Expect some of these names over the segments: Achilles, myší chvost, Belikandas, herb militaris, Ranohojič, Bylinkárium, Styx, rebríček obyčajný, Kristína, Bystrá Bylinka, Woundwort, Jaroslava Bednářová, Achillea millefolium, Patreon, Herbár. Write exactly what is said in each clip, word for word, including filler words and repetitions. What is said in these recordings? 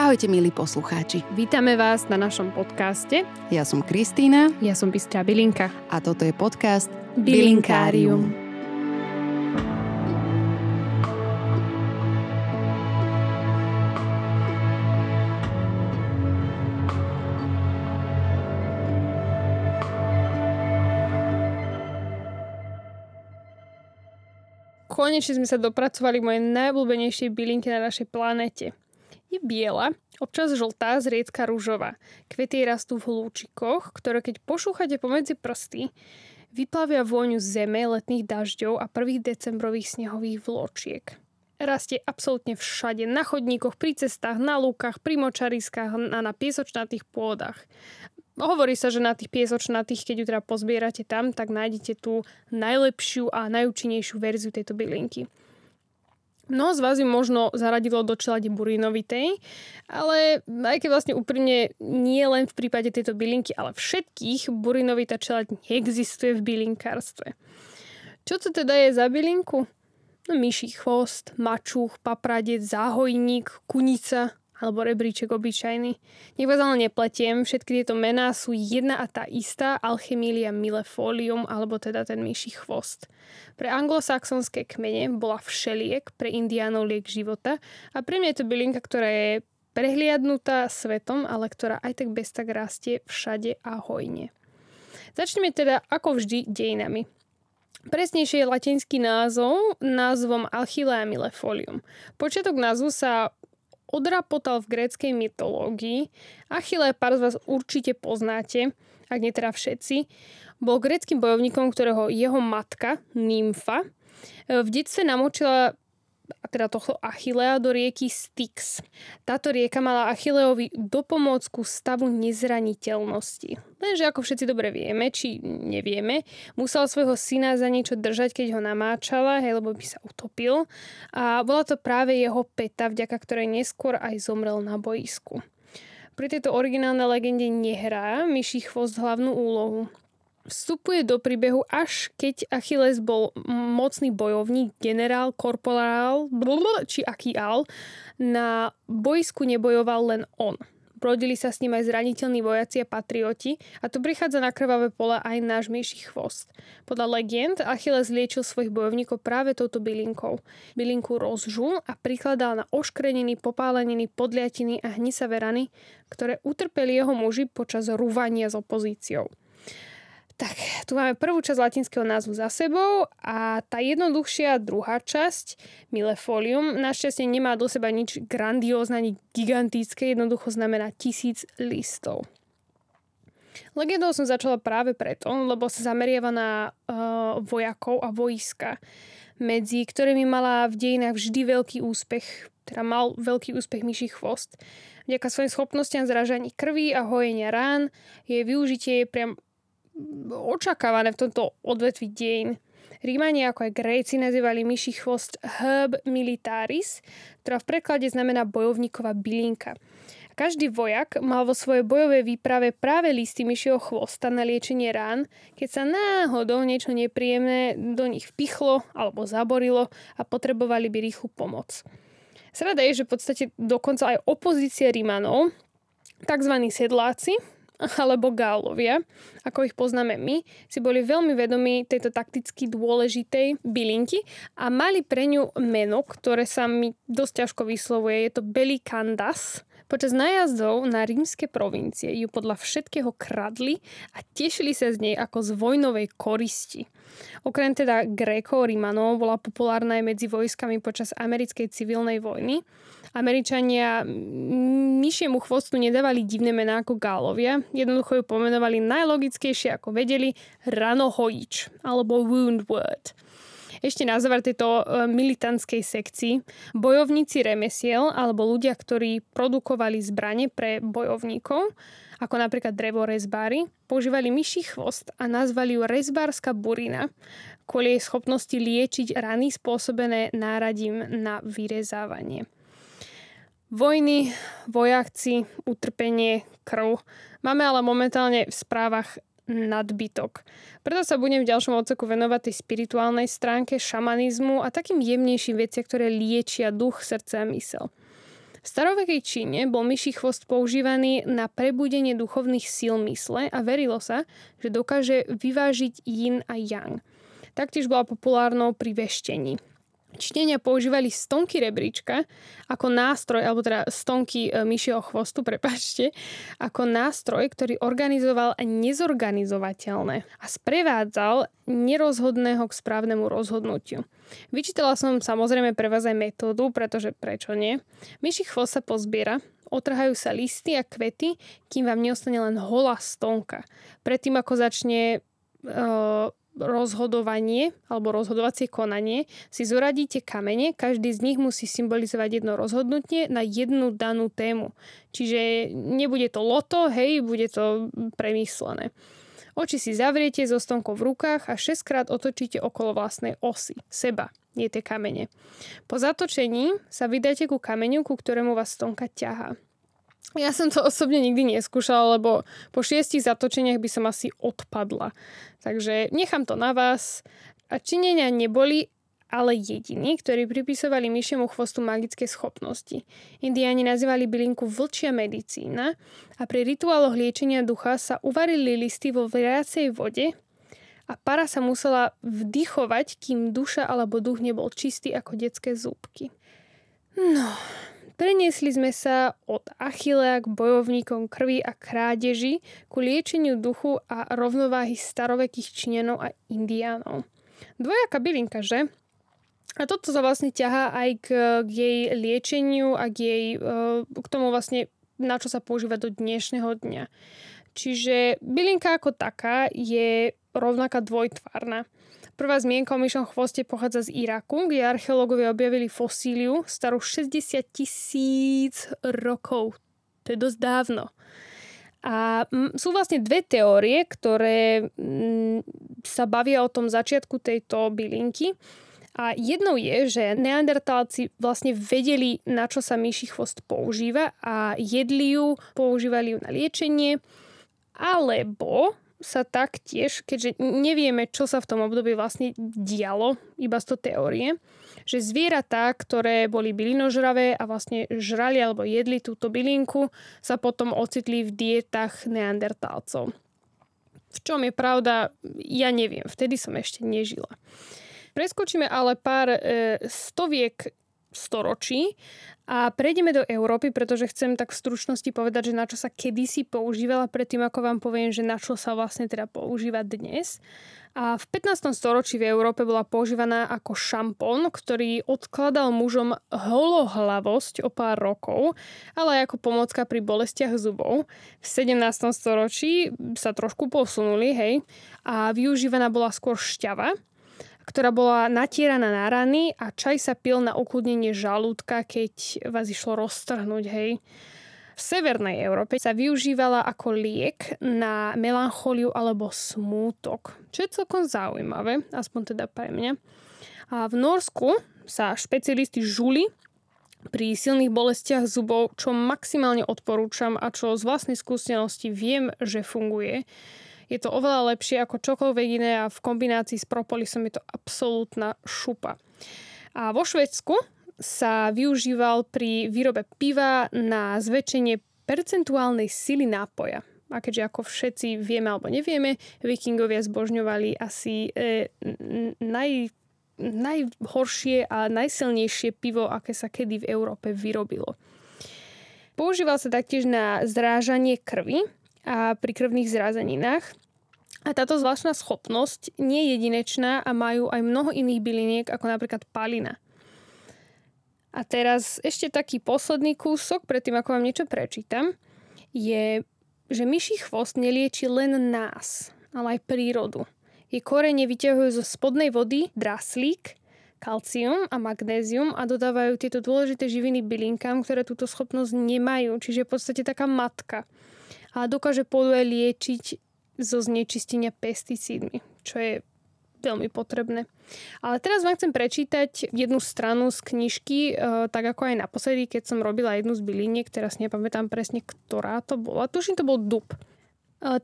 Ahojte, milí poslucháči. Vítame vás na našom podcaste. Ja som Kristína. Ja som Bystrá Bylinka. A toto je podcast Bylinkárium. Konečne sme sa dopracovali k mojej najobľúbenejšej bylinke na našej planete. Je biela, občas žltá, zriedka ružová. Kvety rastú v hlúčikoch, ktoré keď pošúchate pomedzi prsty, vyplavia vôňu zeme, letných dažďov a prvých decembrových snehových vločiek. Rastie absolútne všade, na chodníkoch, pri cestách, na lúkach, pri močariskách a na piesočnatých pôdach. Hovorí sa, že na tých piesočnatých, keď ju teda pozbierate tam, tak nájdete tú najlepšiu a najúčinnejšiu verziu tejto bylinky. Mnoho z vás ju možno zaradilo do čelade burinovitej, ale aj keď vlastne úprimne nie len v prípade tejto bylinky, ale všetkých burinovitá čelať neexistuje v bylinkárstve. Čo to teda je za bylinku? No, myší chvost, mačuch, papradec, záhojník, kunica alebo rebríček obyčajný. Nech vás ale nepletiem, všetky tieto mená sú jedna a tá istá, Achillea millefolium, alebo teda ten myší chvost. Pre anglosaxonské kmene bola všeliek, pre indiánov liek života a pre mňa je to bylinka, ktorá je prehliadnutá svetom, ale ktorá aj tak bez tak rastie všade a hojne. Začneme teda ako vždy dejinami. Presnejšie je latinský názov názvom Achillea millefolium. Počiatok názvu sa odrapotal v gréckej mytológii. Achille, pár z vás určite poznáte, ak nie teda všetci, bol gréckym bojovníkom, ktorého jeho matka, nymfa, v detstve namočila teda tohto Achillea do rieky Styx. Táto rieka mala Achilleovi dopomôcku stavu nezraniteľnosti. Lenže ako všetci dobre vieme, či nevieme, musel svojho syna za niečo držať, keď ho namáčala, hej, lebo by sa utopil. A bola to práve jeho peta, vďaka ktorej neskôr aj zomrel na boisku. Pri tejto originálnej legende nehrá myší chvost hlavnú úlohu. Vstupuje do príbehu, až keď Achilles bol mocný bojovník, generál, korporál, blblbl, či aký al, na bojsku nebojoval len on. Brodili sa s ním aj zraniteľní vojaci a patrioti a to prichádza na krvavé pole aj náš myší chvost. Podľa legend Achilles liečil svojich bojovníkov práve touto bylinkou. Bylinku rozžul a prikladal na oškreniny, popáleniny, podliatiny a hnisavé rany, ktoré utrpeli jeho muži počas rúvania s opozíciou. Tak, tu máme prvú časť latinského názvu za sebou a tá jednoduchšia druhá časť, millefolium, našťastie nemá do seba nič grandiózne ani gigantické, jednoducho znamená tisíc listov. Legendou som začala práve preto, lebo sa zameriava na uh, vojakov a vojska, medzi ktorými mala v dejinách vždy veľký úspech, teda mal veľký úspech myší chvost. Vďaka svojim schopnostiam zrážania krvi a hojenia rán, jej využitie je priam očakávané v tomto odvetví dejín. Rímania, ako aj Gréci, nazývali myší chvost herb militaris, ktorá v preklade znamená bojovníková bylinka. Každý vojak mal vo svojej bojovej výprave práve listy myšieho chvosta na liečenie rán, keď sa náhodou niečo nepríjemné do nich vpichlo alebo zaborilo a potrebovali by rýchlu pomoc. Srada je, že v podstate dokonca aj opozícia Rímanov, takzvaní sedláci, alebo gálovia, ako ich poznáme my, si boli veľmi vedomí tejto takticky dôležitej bylinky a mali pre ňu meno, ktoré sa mi dosť ťažko vyslovuje. Je to Belikandas. Počas nájazdov na rímske provincie ju podľa všetkého kradli a tešili sa z nej ako z vojnovej koristi. Okrem teda Grékov, Rímanov bola populárna aj medzi vojskami počas americkej civilnej vojny. Američania myšiemu chvostu nedávali divné mená ako gálovia, jednoducho ju pomenovali najlogickejšie ako vedeli Ranohojič alebo Woundwort. Ešte na záver tejto militantskej sekcii, bojovníci remesiel alebo ľudia, ktorí produkovali zbrane pre bojovníkov, ako napríklad drevo rezbári, používali myší chvost a nazvali ju rezbárska burina kvôli jej schopnosti liečiť rany spôsobené náradím na vyrezávanie. Vojny, vojakci, utrpenie, krv. Máme ale momentálne v správach nadbytok. Preto sa budem v ďalšom odseku venovať tej spirituálnej stránke, šamanizmu a takým jemnejším veciam, ktoré liečia duch, srdce a mysel. V starovekej Číne bol myší chvost používaný na prebudenie duchovných síl mysle a verilo sa, že dokáže vyvážiť yin a yang. Taktiež bola populárnou pri veštení. Čtenia používali stonky rebríčka ako nástroj, alebo teda stonky myšieho chvostu, prepáčte, ako nástroj, ktorý organizoval nezorganizovateľné a sprevádzal nerozhodného k správnemu rozhodnutiu. Vyčítala som samozrejme pre vás aj metódu, pretože prečo nie? Myší chvost sa pozbiera, otrhajú sa listy a kvety, kým vám neostane len holá stonka. Predtým, ako začne... Uh, rozhodovanie alebo rozhodovacie konanie, si zoradíte kamene, každý z nich musí symbolizovať jedno rozhodnutie na jednu danú tému. Čiže nebude to loto, hej, bude to premyslené. Oči si zavriete so stonkou v rukách a šesťkrát otočíte okolo vlastnej osy, seba, nie tie kamene. Po zatočení sa vydáte ku kameňu, ku ktorému vás stonka ťahá. Ja som to osobne nikdy neskúšala, lebo po šiestich zatočeniach by som asi odpadla. Takže nechám to na vás. A Čínenia neboli ale jediní, ktorí pripisovali myšiemu chvostu magické schopnosti. Indiáni nazývali bylinku vlčia medicína a pri rituáloch liečenia ducha sa uvarili listy vo vriacej vode a para sa musela vdychovať, kým duša alebo duch nebol čistý ako detské zúbky. No... Preniesli sme sa od Achillea k bojovníkom krvi a krádeži, ku liečeniu duchu a rovnováhy starovekých Číňanov a Indiánov. Dvojaká bylinka, že? A toto sa vlastne ťahá aj k, k jej liečeniu a k, jej, k tomu vlastne, na čo sa používa do dnešného dňa. Čiže bylinka ako taká je rovnaká dvojtvárna. Prvá zmienka o myšom chvoste pochádza z Iraku, kde archeológovia objavili fosíliu starú šesťdesiat tisíc rokov. To je dosť dávno. A sú vlastne dve teórie, ktoré sa bavia o tom začiatku tejto bylinky. A jednou je, že neandertálci vlastne vedeli, na čo sa myší chvost používa a jedli ju, používali ju na liečenie, alebo... sa taktiež, keďže nevieme, čo sa v tom období vlastne dialo, iba z to teórie, že zvieratá, ktoré boli bylinožravé a vlastne žrali alebo jedli túto bylinku, sa potom ocitli v dietách neandertálcov. V čom je pravda, ja neviem. Vtedy som ešte nežila. Preskočíme ale pár e, stoviek storočí a prejdeme do Európy, pretože chcem tak v stručnosti povedať, že na čo sa kedysi používala, predtým ako vám poviem, že na čo sa vlastne teda používa dnes. A v pätnástom storočí v Európe bola používaná ako šampón, ktorý odkladal mužom holohlavosť o pár rokov, ale aj ako pomocka pri bolestiach zubov. V sedemnástom storočí sa trošku posunuli, hej, a využívaná bola skôr šťava, ktorá bola natieraná na rany a čaj sa pil na ukludnenie žalúdka, keď vás išlo roztrhnúť, hej. V severnej Európe sa využívala ako liek na melanchóliu alebo smútok, čo je celkom zaujímavé, aspoň teda pre mňa. A v Norsku sa špecialisti žuli pri silných bolestiach zubov, čo maximálne odporúčam a čo z vlastnej skúsenosti viem, že funguje. Je to oveľa lepšie ako čokoľvek iné a v kombinácii s propolisom je to absolútna šupa. A vo Švédsku sa využíval pri výrobe piva na zväčšenie percentuálnej sily nápoja. A keďže ako všetci vieme alebo nevieme, vikingovia zbožňovali asi e, naj, najhoršie a najsilnejšie pivo, aké sa kedy v Európe vyrobilo. Používal sa taktiež na zrážanie krvi a pri krvných zrázeninách. A táto zvláštna schopnosť nie je jedinečná a majú aj mnoho iných byliniek, ako napríklad palina. A teraz ešte taký posledný kúsok, predtým ako vám niečo prečítam, je, že myší chvost nelieči len nás, ale aj prírodu. Jej korene vyťahujú zo spodnej vody draslík, kalcium a magnézium a dodávajú tieto dôležité živiny bylinkám, ktoré túto schopnosť nemajú, čiže v podstate taká matka. A dokáže podľa liečiť zo znečistenia pesticídmi, čo je veľmi potrebné. Ale teraz vám chcem prečítať jednu stranu z knižky, e, tak ako aj naposledy, keď som robila jednu z byliniek, teraz nepamätám presne, ktorá to bola. Tuším, to bol dub. E,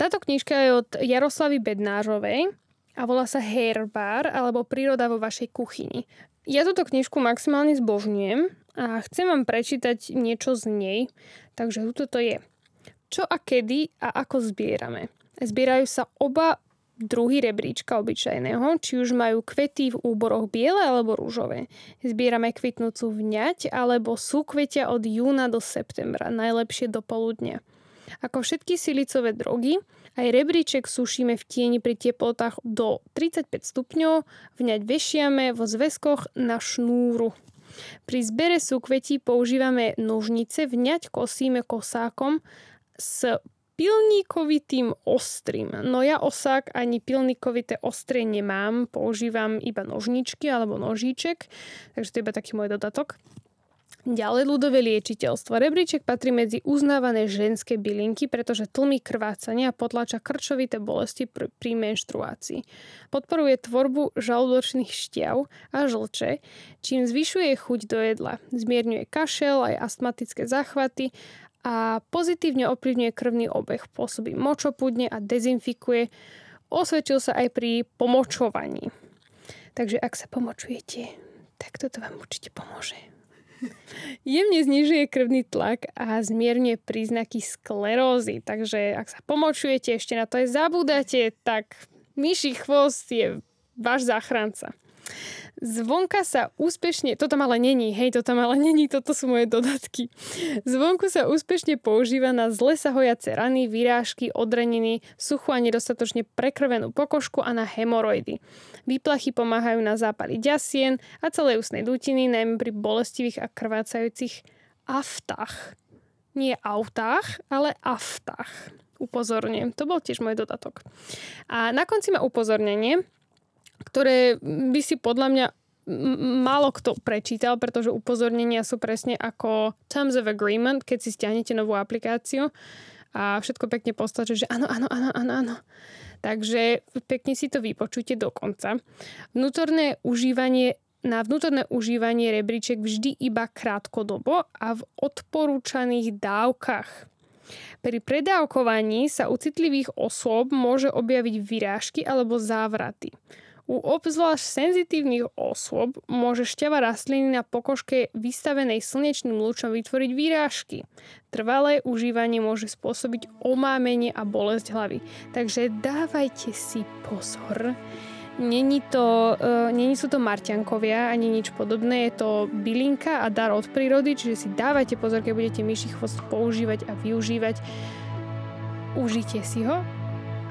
táto knižka je od Jaroslavy Bednářovej a volá sa Herbár alebo Príroda vo vašej kuchyni. Ja túto knižku maximálne zbožňujem a chcem vám prečítať niečo z nej, takže túto to je. Čo a kedy a ako zbierame? Zbierajú sa oba druhy rebríčka obyčajného, či už majú kvety v úboroch biele alebo rúžové. Zbierame kvitnúcu vňať alebo súkvetia od júna do septembra, najlepšie do poludnia. Ako všetky silicové drogy, aj rebríček sušíme v tieni pri teplotách do tridsaťpäť stupňov, vňať vešiame vo zväzkoch na šnúru. Pri zbere súkvetí používame nožnice, vňať kosíme kosákom s pilníkovitým ostrým. No ja osák ani pilníkovité ostrie nemám, používam iba nožničky alebo nožíček, takže to je iba taký môj dodatok. Ďalej ľudové liečiteľstvo. Rebríček patrí medzi uznávané ženské bylinky, pretože tlmí krvácanie a potláča krčovité bolesti pr- pri menštruácii. Podporuje tvorbu žalúdočných šťav a žlče, čím zvyšuje chuť do jedla. Zmierňuje kašel aj astmatické záchvaty a pozitívne ovplyvňuje krvný obeh, pôsobí močopudne a dezinfikuje. Osvedčil sa aj pri pomočovaní. Takže ak sa pomočujete, tak toto vám určite pomôže. Jemne znižuje krvný tlak a zmierňuje príznaky sklerózy. Takže ak sa pomočujete, ešte na to aj zabúdate, tak myší chvost je váš záchranca. Zvonka sa úspešne... Toto ale není, hej, toto ale není, toto sú moje dodatky. Zvonku sa úspešne používa na zle sa hojace rany, vyrážky, odreniny, suchú a nedostatočne prekrvenú pokožku a na hemoroidy. Výplachy pomáhajú na zápaly ďasien a celej ústnej dutiny, najmä pri bolestivých a krvácajúcich aftách. Nie autách, ale aftách. Upozorňujem, to bol tiež môj dodatok. A na konci má upozornenie, ktoré by si podľa mňa málo kto prečítal, pretože upozornenia sú presne ako Terms of Agreement, keď si stiahnete novú aplikáciu a všetko pekne postačí, že áno, áno, áno, áno, áno. Takže pekne si to vypočujte do konca. Vnútorné užívanie, na vnútorné užívanie rebríček vždy iba krátkodobo a v odporúčaných dávkach. Pri predávkovaní sa u citlivých osôb môže objaviť vyrážky alebo závraty. U obzvlášť senzitívnych osôb môže šťava rastliny na pokožke vystavenej slnečným lúčom vytvoriť výrážky. Trvalé užívanie môže spôsobiť omámenie a bolesť hlavy. Takže dávajte si pozor. Neni to, e, neni sú to marťankovia ani nič podobné. Je to bylinka a dar od prírody, čiže si dávajte pozor, keď budete myší chvost používať a využívať. Užite si ho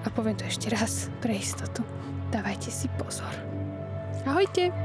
a poviem to ešte raz pre istotu. Dávajte si pozor. Ahojte!